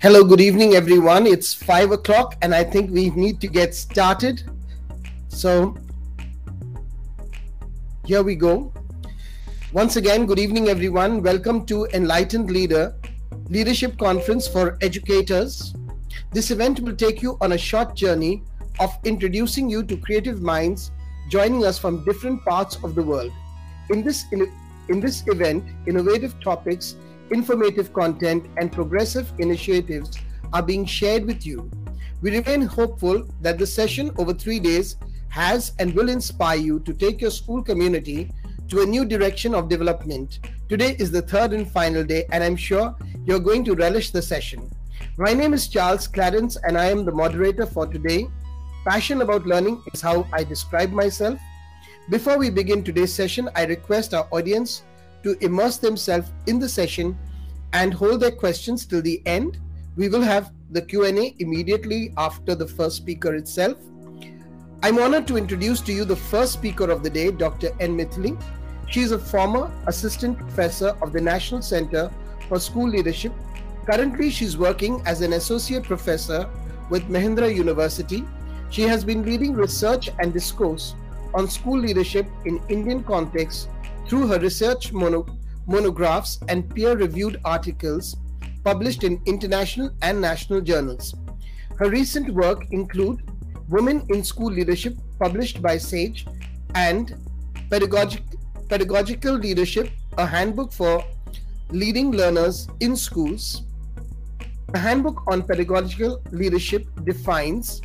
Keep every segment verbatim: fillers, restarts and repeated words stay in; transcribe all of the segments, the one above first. Hello, good evening, everyone. It's five o'clock and I think we need to get started. So here we go. Once again, good evening, everyone. Welcome to Enlightened Leader Leadership Conference for Educators. This event will take you on a short journey of introducing you to creative minds joining us from different parts of the world. In this, in this event, innovative topics, informative content and progressive initiatives are being shared with you. We remain hopeful that the session over three days has and will inspire you to take your school community to a new direction of development. Today is the third and final day, and I'm sure you're going to relish the session. My name is Charles Clarence, and I am the moderator for today. Passion about learning is how I describe myself. Before we begin today's session, I request our audience to immerse themselves in the session and hold their questions till the end. We will have the Q and A immediately after the first speaker itself. I'm honored to introduce to you the first speaker of the day, Doctor N Mithili. She is a former assistant professor of the National Center for School Leadership. Currently, she's working as an associate professor with Mahindra University. She has been leading research and discourse on school leadership in Indian contexts through her research mono monographs and peer-reviewed articles published in international and national journals. Her recent work include Women in School Leadership, published by Sage, and Pedagogic Pedagogical Leadership, a handbook for leading learners in schools. A handbook on pedagogical leadership defines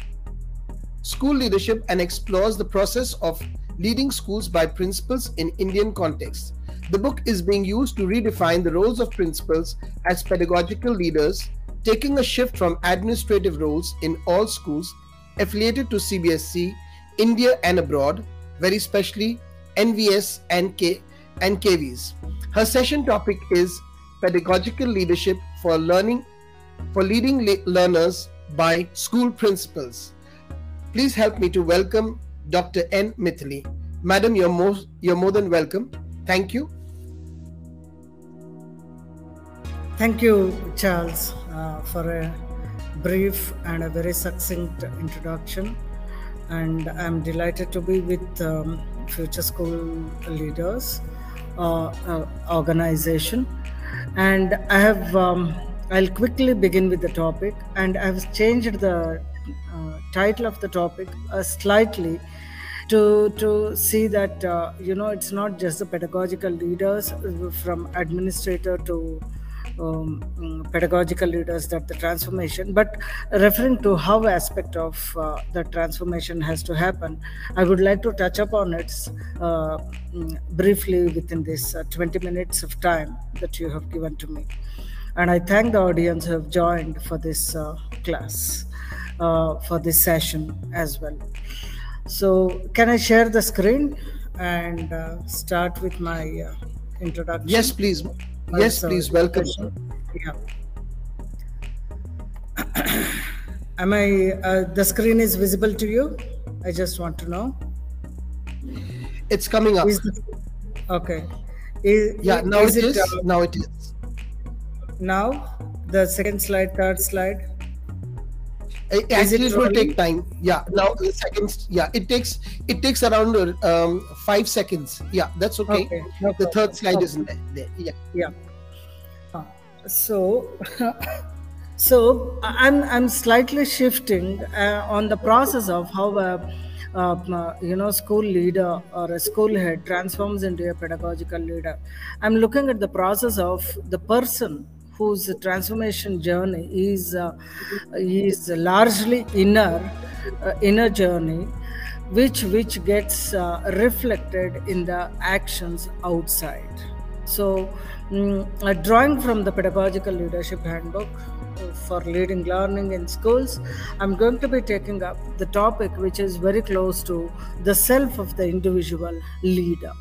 school leadership and explores the process of leading schools by principals in Indian context. The book is being used to redefine the roles of principals as pedagogical leaders, taking a shift from administrative roles in all schools affiliated to C B S E, India and abroad, very especially N V S and, K and K Vs. Her session topic is Pedagogical Leadership for Learning for Leading Le Learners by School Principals. Please help me to welcome Doctor N Mithili. Madam, you're most you're more than welcome. Thank you. Thank you, Charles, uh, for a brief and a very succinct introduction. And I'm delighted to be with um, Future School Leaders uh, uh, organization. And I have um, I'll quickly begin with the topic. And I've changed the uh, title of the topic uh, slightly. To, to see that, uh, you know, it's not just the pedagogical leaders from administrator to um, pedagogical leaders that the transformation, but referring to how aspect of uh, the transformation has to happen. I would like to touch upon it uh, briefly within this uh, twenty minutes of time that you have given to me. And I thank the audience who have joined for this uh, class, uh, for this session as well. So, can I share the screen and uh, start with my uh, introduction? Yes, please. Yes, also, please. Welcome. Yeah. Am I? Uh, the screen is visible to you? I just want to know. It's coming up. Is the, okay. Is, yeah. Now is it is. It, uh, now it is. Now, the second slide, third slide. It actually it, it will take time. Yeah, now the seconds. Yeah, it takes it takes around um, five seconds. Yeah, that's okay. okay no the third slide okay. isn't there. Yeah. Yeah. Uh, so, so I'm I'm slightly shifting uh, on the process of how a uh, you know school leader or a school head transforms into a pedagogical leader. I'm looking at the process of the person whose transformation journey is uh, is largely inner uh, inner journey, which which gets uh, reflected in the actions outside. So, um, uh, drawing from the Pedagogical Leadership Handbook for Leading Learning in Schools, I'm going to be taking up the topic which is very close to the self of the individual leader.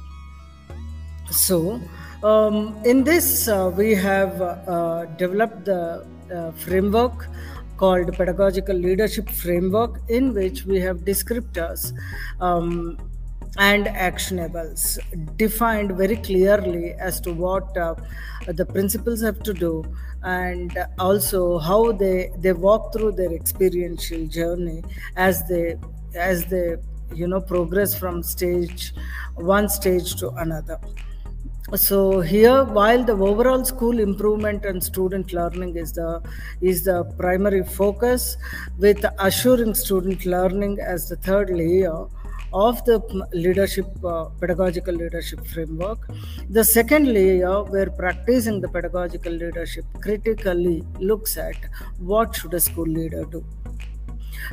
So. Um, in this, uh, we have uh, uh, developed the uh, framework called Pedagogical Leadership Framework, in which we have descriptors um, and actionables, defined very clearly as to what uh, the principals have to do, and also how they they walk through their experiential journey as they as they you know progress from stage one stage to another. So here, while the overall school improvement and student learning is the is the primary focus, with assuring student learning as the third layer of the leadership uh, pedagogical leadership framework. The second layer, where practicing the pedagogical leadership critically looks at what should a school leader do.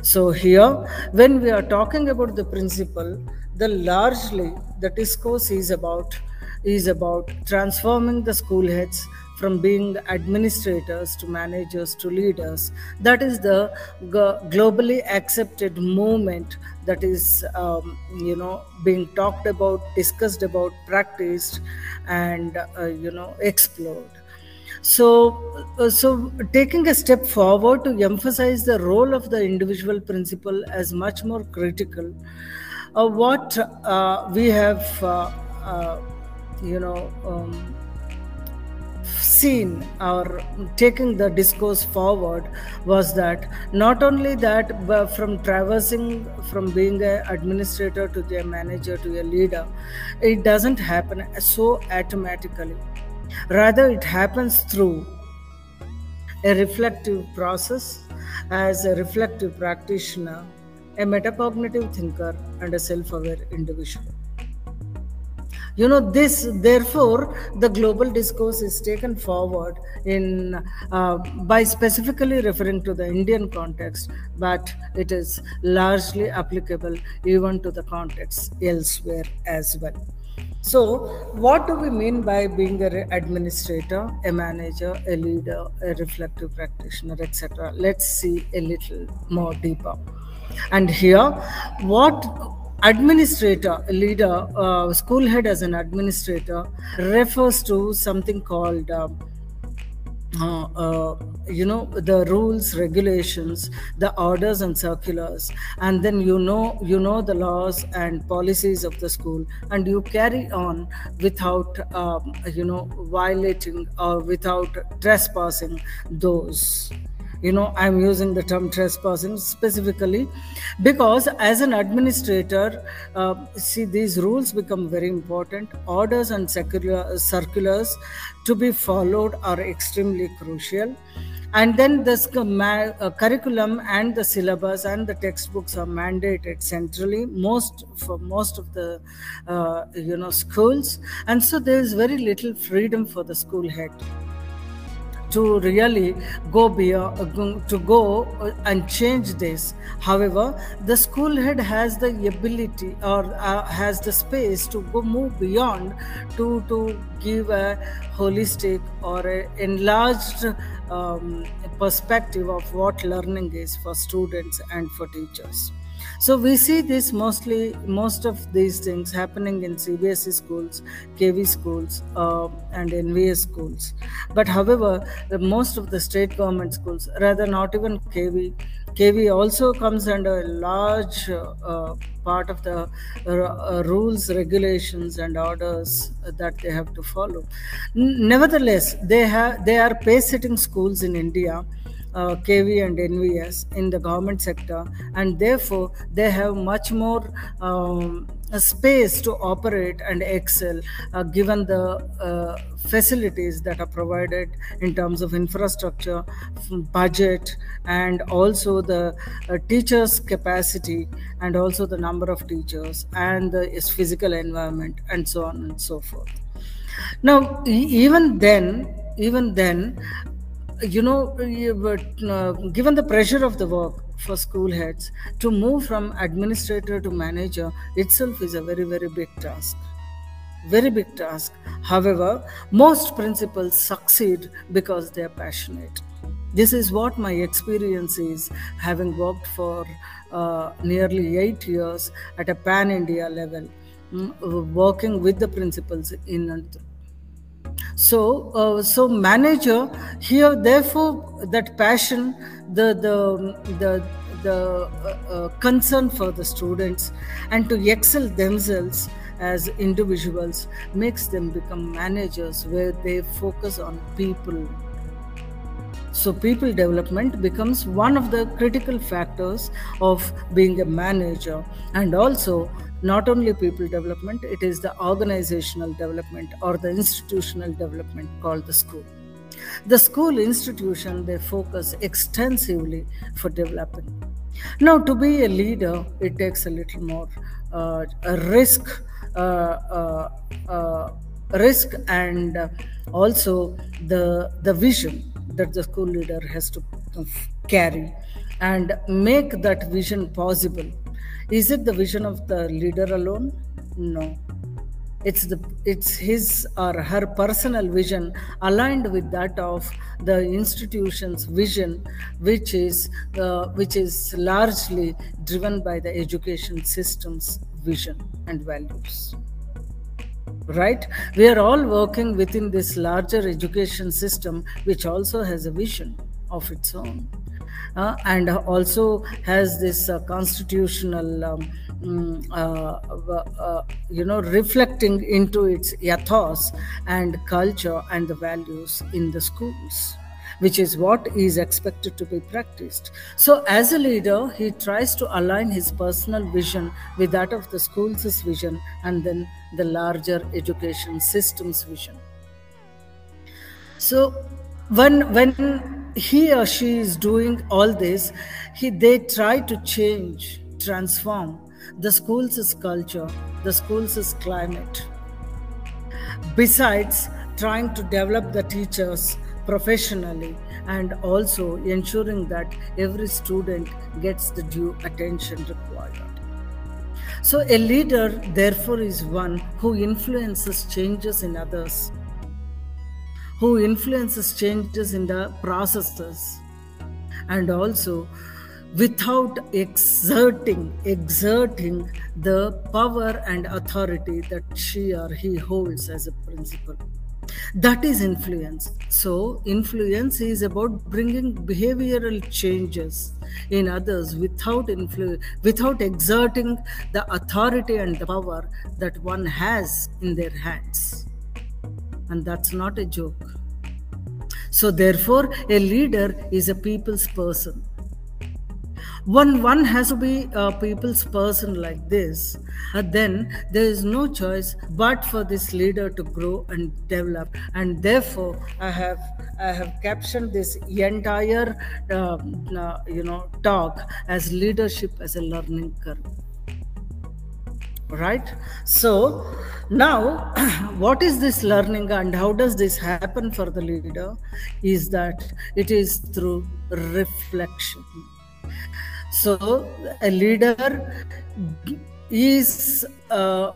So here, when we are talking about the principle, the largely the discourse is about is about transforming the school heads from being administrators to managers to leaders. That is the g- globally accepted movement that is um, you know being talked about, discussed about, practiced, and uh, you know explored. So, so taking a step forward to emphasize the role of the individual principal as much more critical, uh, what uh, we have uh, uh, you know um, seen or taking the discourse forward was that not only that, but from traversing from being an administrator to a manager to a leader, it doesn't happen so automatically. Rather, it happens through a reflective process as a reflective practitioner, a metacognitive thinker, and a self-aware individual. You know, this, therefore, the global discourse is taken forward in uh, by specifically referring to the Indian context, but it is largely applicable even to the context elsewhere as well. So, what do we mean by being an administrator, a manager, a leader, a reflective practitioner, et cetera? Let's see a little more deeper. And here, what administrator, leader, uh, school head as an administrator refers to something called, uh, uh, uh, you know, the rules, regulations, the orders and circulars, and then you know, you know the laws and policies of the school, and you carry on without, um, you know, violating or without trespassing those. You know, I'm using the term trespassing specifically because as an administrator, uh, see, these rules become very important. Orders and circular, circulars to be followed are extremely crucial. And then this uh, curriculum and the syllabus and the textbooks are mandated centrally most for most of the uh, you know schools. And so there is very little freedom for the school head to really go beyond, to go and change this. However, the school head has the ability or uh, has the space to go move beyond to, to give a holistic or a enlarged um, perspective of what learning is for students and for teachers. So we see this mostly, most of these things happening in C B S E schools, K V schools, uh, and N V S schools. But however, the, most of the state government schools, rather not even K V, K V also comes under a large uh, part of the uh, rules, regulations, and orders that they have to follow. N- nevertheless, they have they are pace-setting schools in India. Uh, K V and N V S in the government sector, and therefore they have much more um, space to operate and excel uh, given the uh, facilities that are provided in terms of infrastructure, budget, and also the uh, teachers' capacity, and also the number of teachers and the physical environment, and so on and so forth. Now, even then, even then, You know, uh, given the pressure of the work for school heads, to move from administrator to manager itself is a very, very big task. Very big task. However, most principals succeed because they are passionate. This is what my experience is, having worked for uh, nearly eight years at a pan-India level, working with the principals in. So, uh, so manager here, therefore, that passion, the the the the uh, uh, concern for the students, and to excel themselves as individuals makes them become managers where they focus on people. So people development becomes one of the critical factors of being a manager. And also, not only people development, it is the organizational development or the institutional development called the school. The school institution, they focus extensively for developing. Now, to be a leader, it takes a little more uh, a risk, uh, uh, uh, risk and also the, the vision that the school leader has to carry and make that vision possible. Is it the vision of the leader alone? No. It's the it's his or her personal vision aligned with that of the institution's vision, which is uh, which is largely driven by the education system's vision and values. Right? We are all working within this larger education system, which also has a vision of its own, uh, and also has this uh, constitutional, um, uh, uh, you know, reflecting into its ethos and culture and the values in the schools, which is what is expected to be practiced. So as a leader, he tries to align his personal vision with that of the school's vision and then the larger education system's vision. So when, when he or she is doing all this, he, they try to change, transform the school's culture, the school's climate. Besides trying to develop the teachers professionally and also ensuring that every student gets the due attention required. So a leader, therefore, is one who influences changes in others, who influences changes in the processes, and also without exerting, exerting the power and authority that she or he holds as a principal. That is influence. So influence is about bringing behavioral changes in others without influ- without exerting the authority and the power that one has in their hands. And that's not a joke. So therefore, a leader is a people's person. When one has to be a people's person like this, then there is no choice but for this leader to grow and develop. And therefore, I have I have captioned this entire uh, uh, you know talk as leadership as a learning curve. Right? So now, what is this learning and how does this happen for the leader? Is that it is through reflection. So a leader is uh,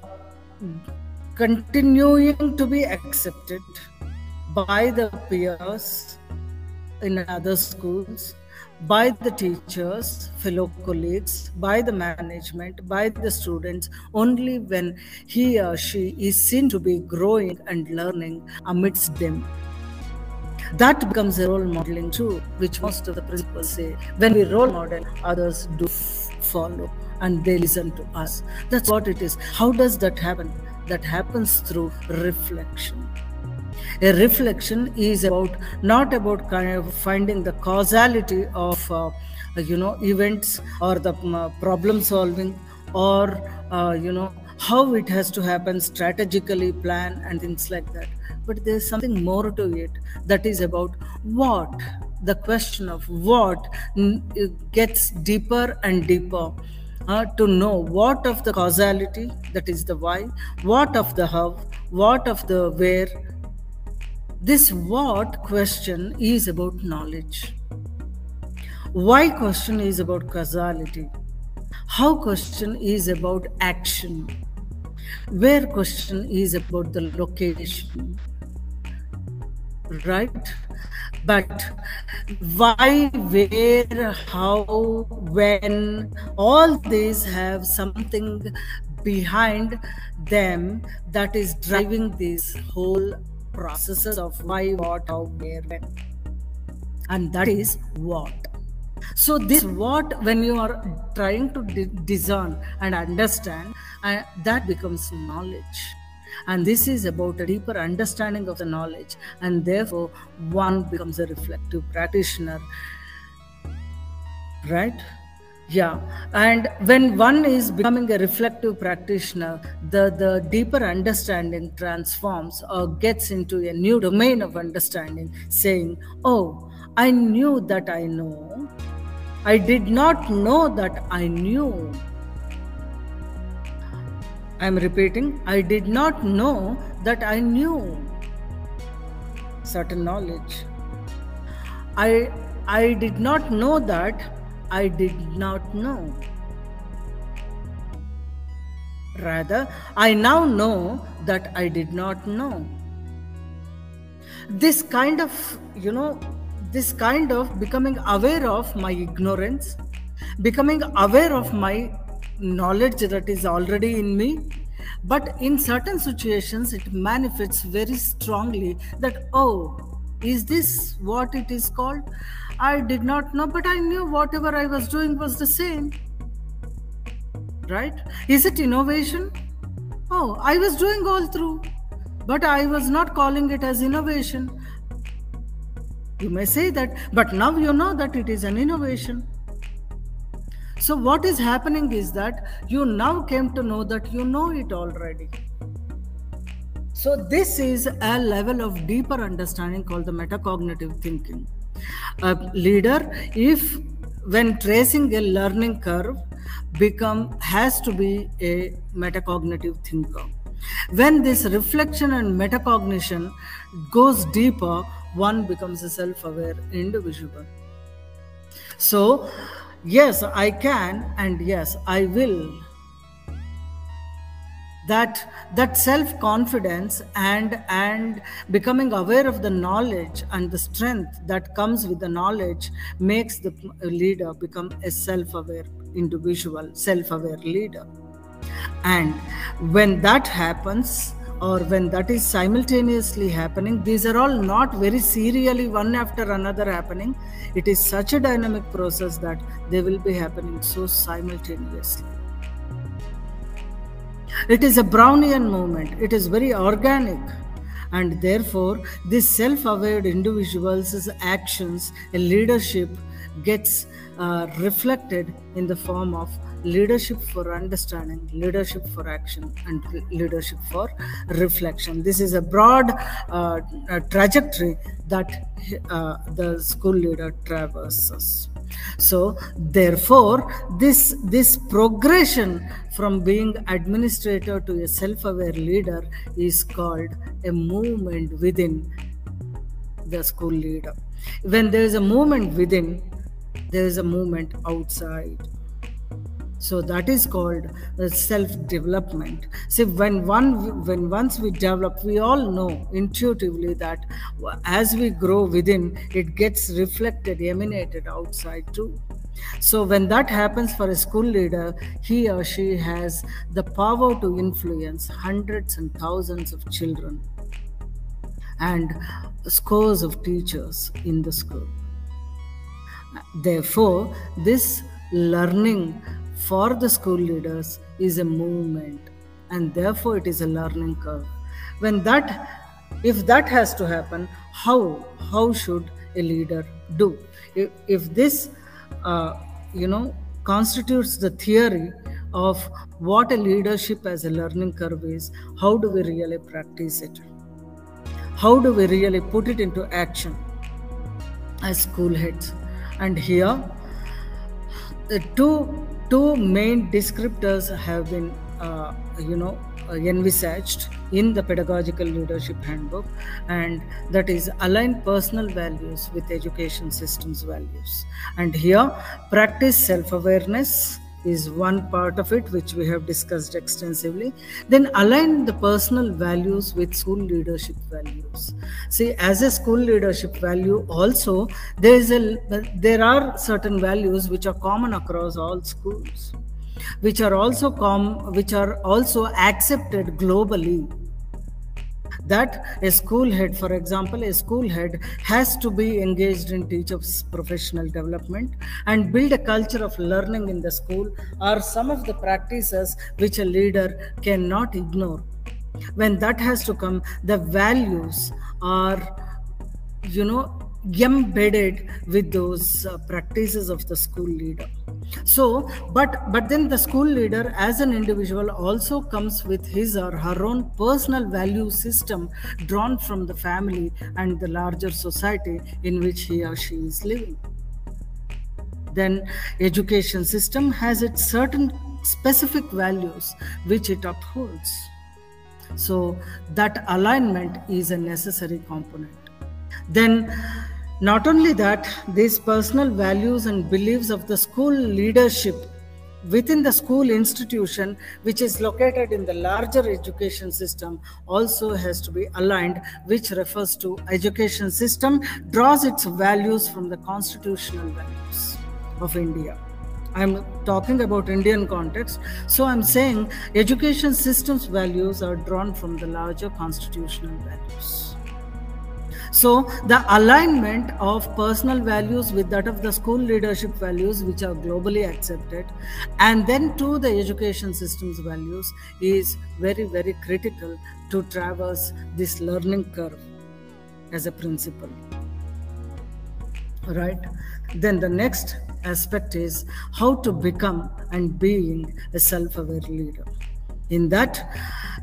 continuing to be accepted by the peers in other schools, by the teachers, fellow colleagues, by the management, by the students, only when he or she is seen to be growing and learning amidst them. That becomes a role modeling too, which most of the principals say. When we role model, others do follow and they listen to us. That's what it is. How does that happen? That happens through reflection. A reflection is about not about kind of finding the causality of uh, you know events or the uh, problem solving or uh, you know how it has to happen strategically, plan and things like that. But there's something more to it, that is about what, the question of what gets deeper and deeper uh, to know what of the causality, that is the why, what of the how, what of the where. This what question is about knowledge. Why question is about causality. How question is about action. Where question is about the location. Right? But why, where, how, when, all these have something behind them that is driving these whole processes of why, what, how, where, when. and that is what. So this what, when you are trying to d- discern and understand, uh, that becomes knowledge. And this is about a deeper understanding of the knowledge, and therefore one becomes a reflective practitioner, right? Yeah. And when one is becoming a reflective practitioner, the, the deeper understanding transforms or gets into a new domain of understanding, saying, oh, I knew that I know. I did not know that I knew. I'm repeating, I did not know that I knew certain knowledge. I, I did not know that I did not know. Rather, I now know that I did not know. This kind of, you know, this kind of becoming aware of my ignorance, becoming aware of my knowledge that is already in me, but in certain situations it manifests very strongly that, oh, is this what it is called? I did not know, but I knew whatever I was doing was the same. Right? Is it innovation? Oh, I was doing all through, but I was not calling it as innovation. You may say that, but now you know that it is an innovation. So what is happening is that you now came to know that you know it already. So this is a level of deeper understanding called the metacognitive thinking. A leader, if when tracing a learning curve, become has to be a metacognitive thinker. When this reflection and metacognition goes deeper, one becomes a self-aware individual. So, yes, I can, and yes, I will. That that self-confidence and and becoming aware of the knowledge and the strength that comes with the knowledge makes the leader become a self-aware individual, self-aware leader. And when that happens, or when that is simultaneously happening, these are all not very serially one after another happening. It is such a dynamic process that they will be happening so simultaneously. It is a Brownian movement. It is very organic, and therefore this self-aware individual's actions and leadership gets uh, reflected in the form of leadership for understanding, leadership for action, and leadership for reflection. This is a broad uh, trajectory that uh, the school leader traverses. So therefore, this, this progression from being administrator to a self-aware leader is called a movement within the school leader. When there is a movement within, there is a movement outside. So that is called self-development. See, when one, when once we develop, we all know intuitively that as we grow within, it gets reflected, emanated outside too. So when that happens for a school leader, he or she has the power to influence hundreds and thousands of children and scores of teachers in the school. Therefore, this learning for the school leaders is a movement, and therefore it is a learning curve. When that, if that has to happen, how, how should a leader do? If, if this, uh, you know, constitutes the theory of what a leadership as a learning curve is, how do we really practice it? How do we really put it into action as school heads? And here, the two Two main descriptors have been, uh, you know, envisaged in the Pedagogical Leadership Handbook, and that is align personal values with education system's values. And here, practice self-awareness is one part of it, which we have discussed extensively. Then align the personal values with school leadership values. See, as a school leadership value also, there is a there are certain values which are common across all schools, which are also com which are also accepted globally. that a school head, for example, a school head has to be engaged in teachers' professional development and build a culture of learning in the school are some of the practices which a leader cannot ignore. When that has to come, the values are, you know, embedded with those uh, practices of the school leader. So, but but then the school leader as an individual also comes with his or her own personal value system drawn from the family and the larger society in which he or she is living. Then education system has its certain specific values which it upholds. So that alignment is a necessary component. Then not only that, these personal values and beliefs of the school leadership within the school institution, which is located in the larger education system, also has to be aligned, which refers to education system draws its values from the constitutional values of India. I'm talking about Indian context, so I'm saying education system's values are drawn from the larger constitutional values. So the alignment of personal values with that of the school leadership values, which are globally accepted, and then to the education system's values is very, very critical to traverse this learning curve as a principle. Right? Then the next aspect is how to become and being a self-aware leader. In that,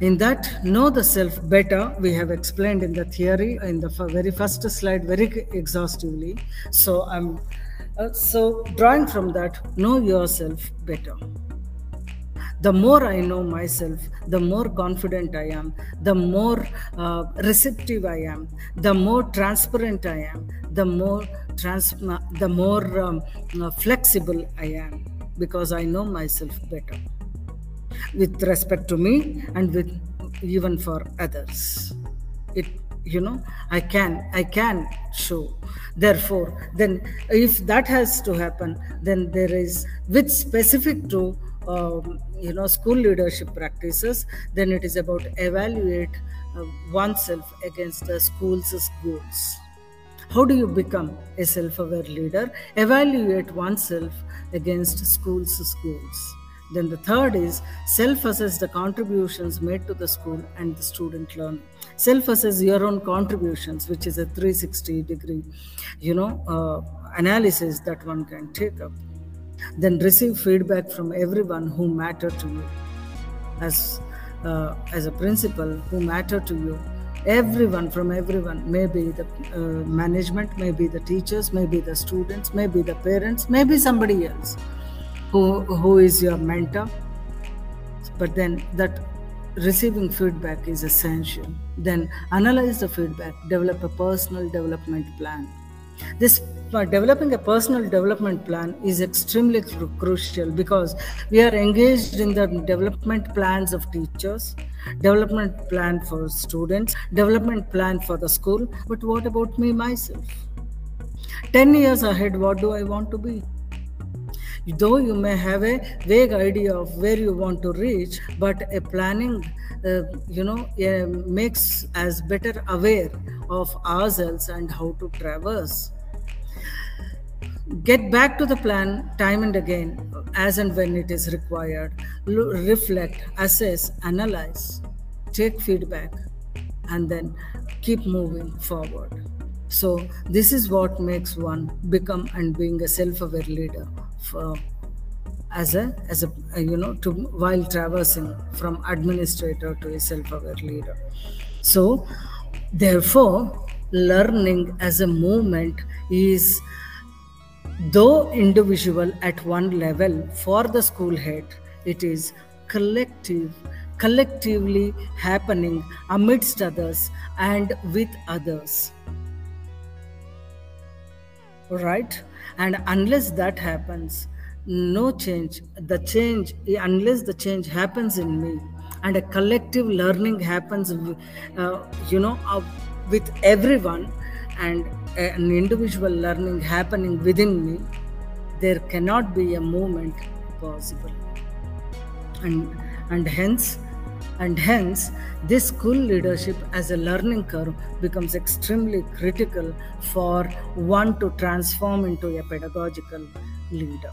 in that, know the self better, we have explained in the theory, in the very first slide, very exhaustively. So, I'm, uh, so drawing from that, know yourself better. The more I know myself, the more confident I am, the more uh, receptive I am, the more transparent I am, the more, trans- the more um, flexible I am, because I know myself better. With respect to me and with even for others, it you know I can I can show. Therefore, then if that has to happen, then there is with specific to um, you know school leadership practices. Then it is about evaluate uh, oneself against the school's goals. How do you become a self-aware leader? Evaluate oneself against school's goals. Then the third is self-assess the contributions made to the school and the student learning. Self-assess your own contributions, which is a three sixty degree, you know, uh, analysis that one can take up. Then receive feedback from everyone who matter to you. As, uh, as a principal, who matter to you. Everyone from everyone, maybe the uh, management, maybe the teachers, maybe the students, maybe the parents, maybe somebody else. Who, who is your mentor? But then that receiving feedback is essential. Then analyze the feedback, develop a personal development plan. This uh, developing a personal development plan is extremely cru- crucial because we are engaged in the development plans of teachers, development plan for students, development plan for the school. But what about me, myself? ten years ahead, what do I want to be? Though you may have a vague idea of where you want to reach, but a planning, uh, you know, uh, makes us better aware of ourselves and how to traverse. Get back to the plan time and again, as and when it is required. L- reflect, assess, analyze, take feedback, and then keep moving forward. So this is what makes one become and being a self-aware leader. For, as a as a you know to while traversing from administrator to a self-aware leader. So therefore, learning as a movement is, though individual at one level for the school head, it is collective collectively happening amidst others and with others. Right? And unless that happens, no change, the change, unless the change happens in me and a collective learning happens, uh, you know, uh, with everyone and uh, an individual learning happening within me, there cannot be a movement possible. And, and hence, and hence this school leadership as a learning curve becomes extremely critical for one to transform into a pedagogical leader.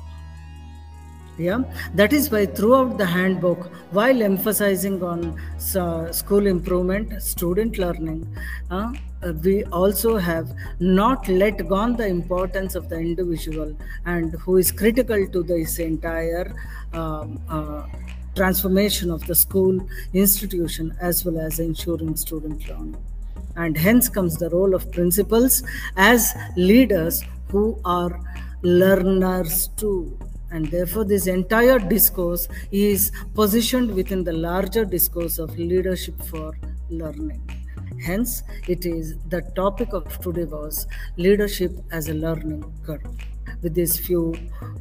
Yeah, that is why throughout the handbook, while emphasizing on uh, school improvement, student learning, uh, we also have not let gone the importance of the individual and who is critical to this entire uh, uh, transformation of the school institution as well as ensuring student learning. And hence comes the role of principals as leaders who are learners too. And therefore, this entire discourse is positioned within the larger discourse of leadership for learning. Hence, it is the topic of today was leadership as a learning curve. With these few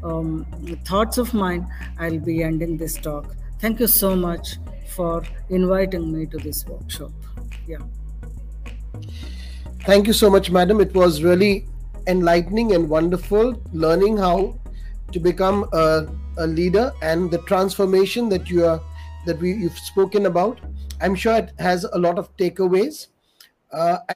um, thoughts of mine, I'll be ending this talk. Thank you so much for inviting me to this workshop. Yeah. Thank you so much, madam. It was really enlightening and wonderful learning how to become a, a leader and the transformation that you are that we you've spoken about. I'm sure it has a lot of takeaways. Uh,